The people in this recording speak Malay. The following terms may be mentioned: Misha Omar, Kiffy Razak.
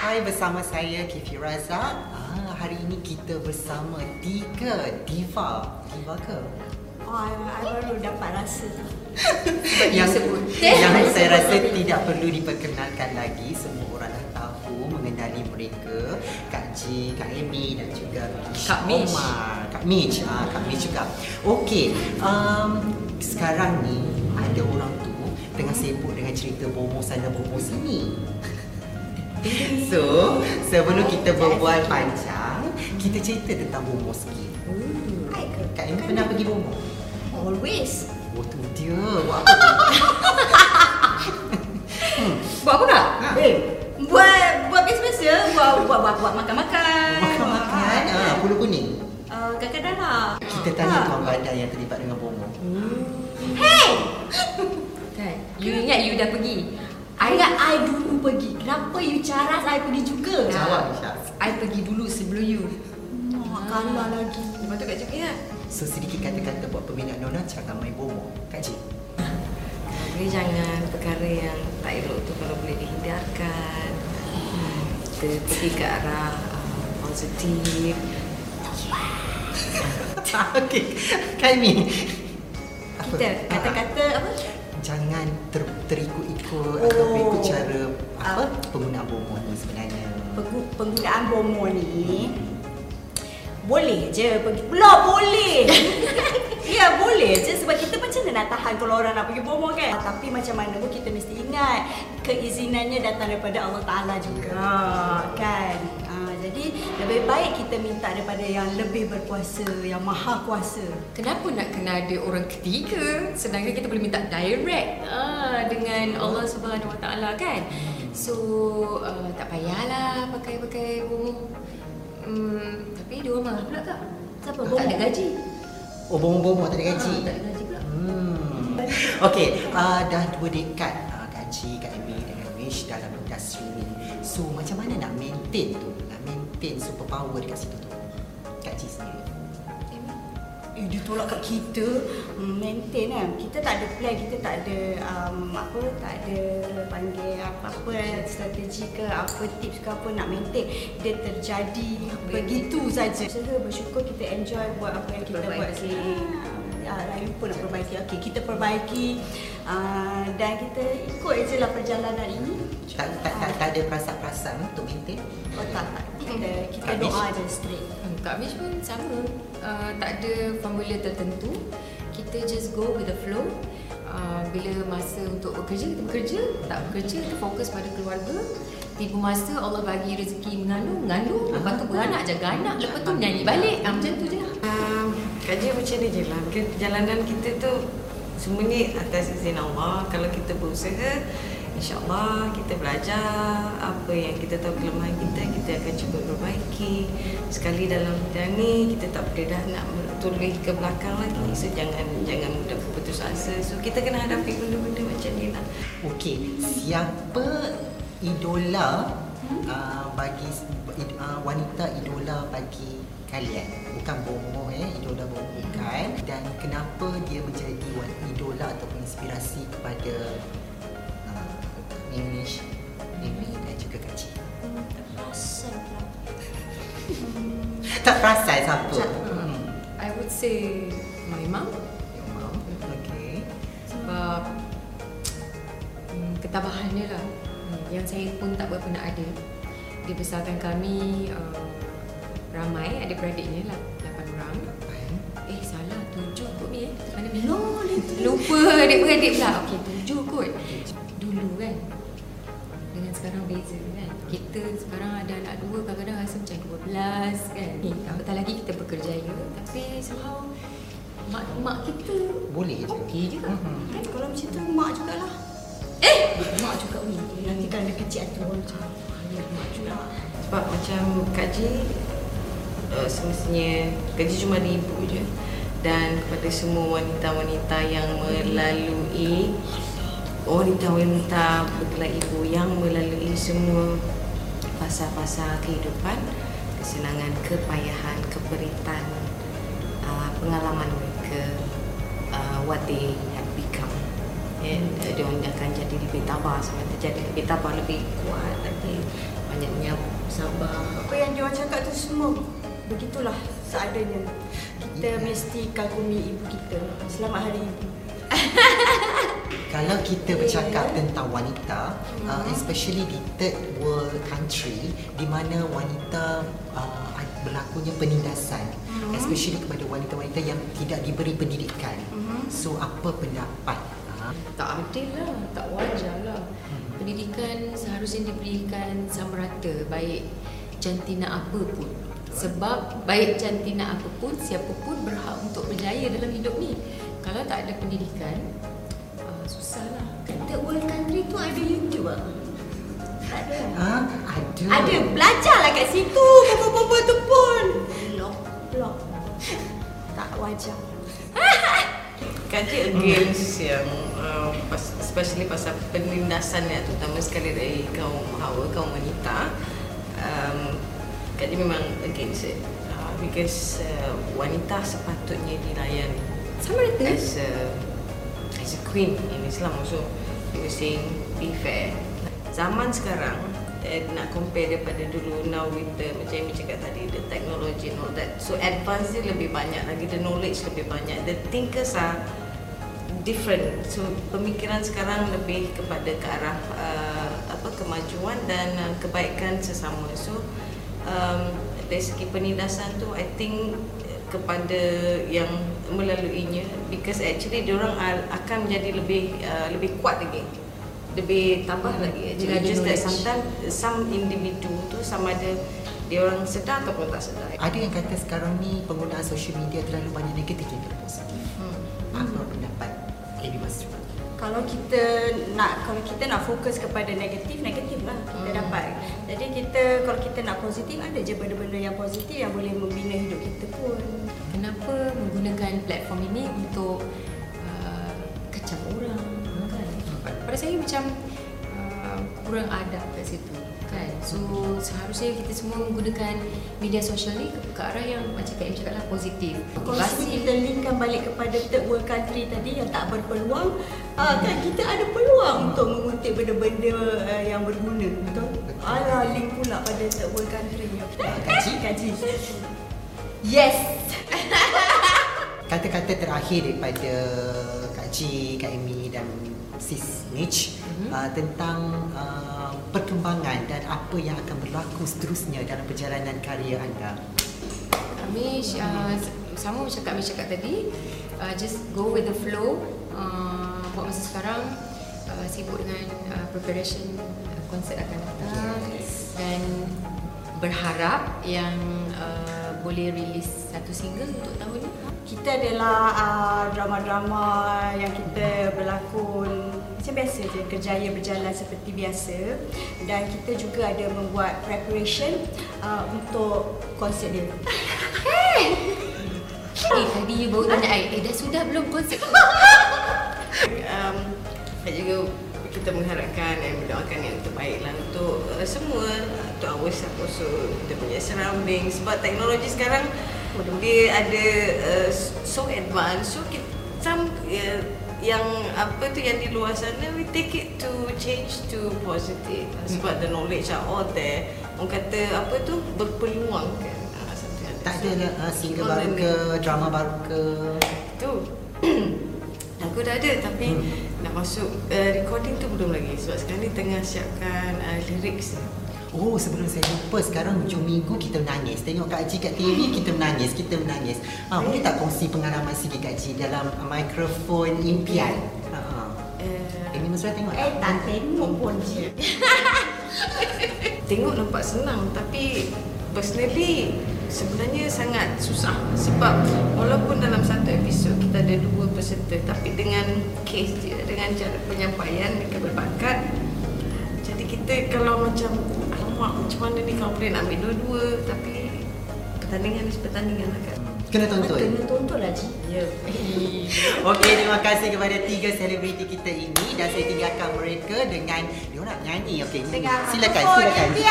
Hai, bersama saya Kiffy Razak. Hari ini kita bersama tiga diva ke? Oh, I baru dapat rasa yang saya rasa tidak perlu diperkenalkan lagi. Semua orang dah tahu mengenali mereka, Kak Ji, Kak Amy dan juga Kak Omar. Kak Mish juga. Okey, sekarang ni ada orang tu tengah sibuk dengan cerita bomo sana bomo sini. So, sebelum kita berbual panjang, kita cerita tentang bomoh sikit. Kak Amy pernah pergi bomoh? Always. Oh, tu dia. Buat apa? Buat apa kak? Buat biasa-biasa. Buat makan-makan. Makan-makan? Bulu kuning? Kadang-kadang lah. Kita tanya tuan badan yang terlibat dengan bomoh. Hey! You ingat you dah pergi? I ingat I dulu pergi. Kenapa you caras I pergi juga? Jawab Misha. I pergi dulu sebelum you. Kalah lagi. Lepas tu Kak Ji ingat? So sedikit kata-kata buat peminat Nona cara main bomoh. Kak Ji. Tapi jangan perkara yang tak elok tu kalau boleh dihindarkan. Kita pergi ke arah positif. Okey. Kami. Kita kata-kata apa? Jangan terikut-ikut atau ikut cara apa penggunaan bomoh ni sebenarnya. Penggunaan bomoh ni boleh je pergi. Belum boleh. Ya boleh je, sebab kita macam mana nak tahan kalau orang nak pergi bomoh kan? Tapi macam mana pun kita mesti ingat keizinannya datang daripada Allah Taala juga kan. Jadi lebih baik kita minta daripada yang lebih berkuasa, yang maha kuasa. Kenapa nak kena ada orang ketiga? Sedangkan kita boleh minta direct dengan Allah Subhanahu Wa Taala kan. So tak payahlah pakai bomoh. Tapi dia mahal pula kak. Siapa bomoh? Tak ada gaji. Oh, bomoh tak ada gaji. Tak ada gaji pula. Okey, dah 2 dekad gaji Kak Amy dengan Mish dalam industri ni. So macam mana nak maintain tu? Super power dekat situ tu Kak Ji sendiri. Dia tolak kat kita maintain kan. Kita tak ada plan, kita tak ada tak ada panggil apa-apa strategi ke apa, tips ke apa nak maintain. Dia terjadi begitu saja. Saya bersyukur kita enjoy buat apa yang kita buat sini. Lain pun nak perbaiki. Okey, kita perbaiki dan kita ikut je lah perjalanan ini. Tak ada perasaan-perasaan untuk maintain. Oh tak. Kita doa je straight. Kak Mish pun sama. Tak ada formula tertentu. Kita just go with the flow. Bila masa untuk bekerja, kita bekerja. Tak bekerja, kita fokus pada keluarga. Tiba masa Allah bagi rezeki mengandung. Lepas tu beranak, jaga anak. Lepas tu menyanyi balik. Macam tu je lah. Kak Ji macam ni je lah. Perjalanan kita tu semua ni atas izin Allah. Kalau kita berusaha, InsyaAllah kita belajar apa yang kita tahu kelemahan kita, kita akan cuba perbaiki. Sekali dalam bidang ni, kita tak boleh dah nak tulis ke belakang lagi. So jangan mudah putus asa. So kita kena hadapi benda-benda macam ni lah. Okey, siapa idola bagi wanita idola bagi kalian? Bukan bomoh idola bomoh kan? Dan kenapa dia menjadi idola atau inspirasi kepada English, Amy dan juga Kak Ji? Tak perasan siapa? I would say my mum. Your mum? Okay. Sebab ketabahannya lah yang saya pun tak berapa nak ada. Dia besarkan kami ramai, ada beradiknya lah 8 orang. Salah, 7 kot ni mana belum? Lupa adik-beradik pula. Okay, 7 kot. Dulu kan dengan sekarang beza kan. Kita sekarang ada anak 2, kadang-kadang rasa macam 12 kan. Apatah lagi kita bekerjaya. Tapi somehow mak kita boleh je. Okey je kan. Kalau macam tu mak jugalah. Mak juga ni. Nanti kalau dia kecil tu macam mak juga. Sebab macam Kak Ji semestinya Kak Ji cuma ada ibu je. Dan kepada semua wanita-wanita yang melalui wanita-wanita bergelar ibu yang melalui semua fasa-fasa kehidupan, kesenangan, kepayahan, keperitan, pengalaman mereka, what they have become. Dia akan jadi lebih tabah, sampai terjadi lebih tabah, lebih kuat lagi. Banyaknya sabar. Apa yang dia orang cakap tu semua begitulah seadanya. Kita mesti kagumi ibu kita. Selamat Hari Ibu. Kalau kita bercakap tentang wanita, especially di third world country, di mana wanita berlakunya penindasan, especially kepada wanita-wanita yang tidak diberi pendidikan. So apa pendapat? Tak adil lah, tak wajar lah. Pendidikan seharusnya diberikan sama rata, baik jantina apa pun. Sebab baik jantina apa pun, siapa pun berhak untuk berjaya dalam hidup ni. Kalau tak ada pendidikan, susahlah. Third world country tu ada YouTube tak? Ada. Ada. Ada, belajarlah kat situ. Bapa-bapa tu pun blok. Tak wajar. Kaji against yang especially pasal penindasan ya, terutama sekali dari kaum hawa, kaum wanita. Kaji memang against it because wanita sepatutnya dilayani sama rata as a queen in Islam also. They were saying be fair. Zaman sekarang nak compare daripada dulu, now with the, macam yang cakap tadi, the technology and all that, so advance dia lebih banyak lagi, the knowledge lebih banyak, the thinkers are different. So pemikiran sekarang lebih kepada ke arah kemajuan dan kebaikan sesama. So dari segi penindasan tu I think kepada yang melaluinya, because actually diorang akan menjadi lebih kuat lagi, lebih tambah lagi. Just that sometimes some individu tu sama ada dia orang sedar ataupun tak sedar. Ada yang kata sekarang ni penggunaan social media terlalu banyak negatif daripada positif. Apa pendapat Lady Mas? Kalau kita nak fokus kepada negatif lah kita dapat. Jadi kalau kita nak positif, ada je benda-benda yang positif yang boleh membina hidup kita pun. Kenapa menggunakan platform ini untuk kecam orang? Pada saya macam kurang adab kat situ kan. So seharusnya kita semua menggunakan media sosial ni ke arah yang macam Kak Im cakap lah, positif. Kalau kita linkkan balik kepada third world country tadi yang tak berpeluang, kan kita ada peluang untuk mengutip benda-benda yang berguna. Betul? Alah, link pula pada third world country. Kaji. Yes! Kata-kata terakhir daripada Kak Ji, Kak Imi dan Sis Mitch tentang perkembangan dan apa yang akan berlaku seterusnya dalam perjalanan karya anda. Mitch, sama macam Kak Mitch cakap tadi, just go with the flow. Buat masa sekarang sibuk dengan preparation konsert akan datang, dan berharap yang boleh rilis satu single untuk tahun ni. Kita adalah drama-drama yang kita berlakon macam biasa je, kerjaya berjalan seperti biasa, dan kita juga ada membuat preparation untuk konsert dia. Tadi you baru tanya I, dah sudah belum konsert? Juga kita mengharapkan dan mendoakan yang terbaiklah untuk semua, untuk ours also, kita punya surrounding. Sebab teknologi sekarang dia ada so advanced, so kita yang apa tu yang di luar sana, we take it to change to positive. Sebab the knowledge are all there. Orang kata apa tu, berpeluang kan. Tak ada single baru ke, drama baru ke? Tu aku dah ada, tapi nak masuk recording tu belum lagi. Sebab sekarang ni tengah siapkan lyrics. Oh, sebelum saya lupa, sekarang hujung minggu kita menangis. Tengok Kak Ji kat TV, kita menangis. Boleh tak kongsi pengalaman sikit Kak Ji dalam mikrofon impian? Ini Mesra tengok tak tengok pun je. Tengok nampak senang, tapi personally sebenarnya sangat susah. Sebab walaupun dalam satu episod kita ada 2 peserta, tapi dengan kes dia, dengan cara penyampaian mereka berbakat. Jadi kita kalau macam macam mana ni, kalau boleh nak ambil 2-2, tapi pertandingan lah kan. Kena tonton lah Ji. Ya. Okey, terima kasih kepada 3 selebriti kita ini, dan saya tinggalkan mereka dengan diorang nyanyi. Okey, silakan.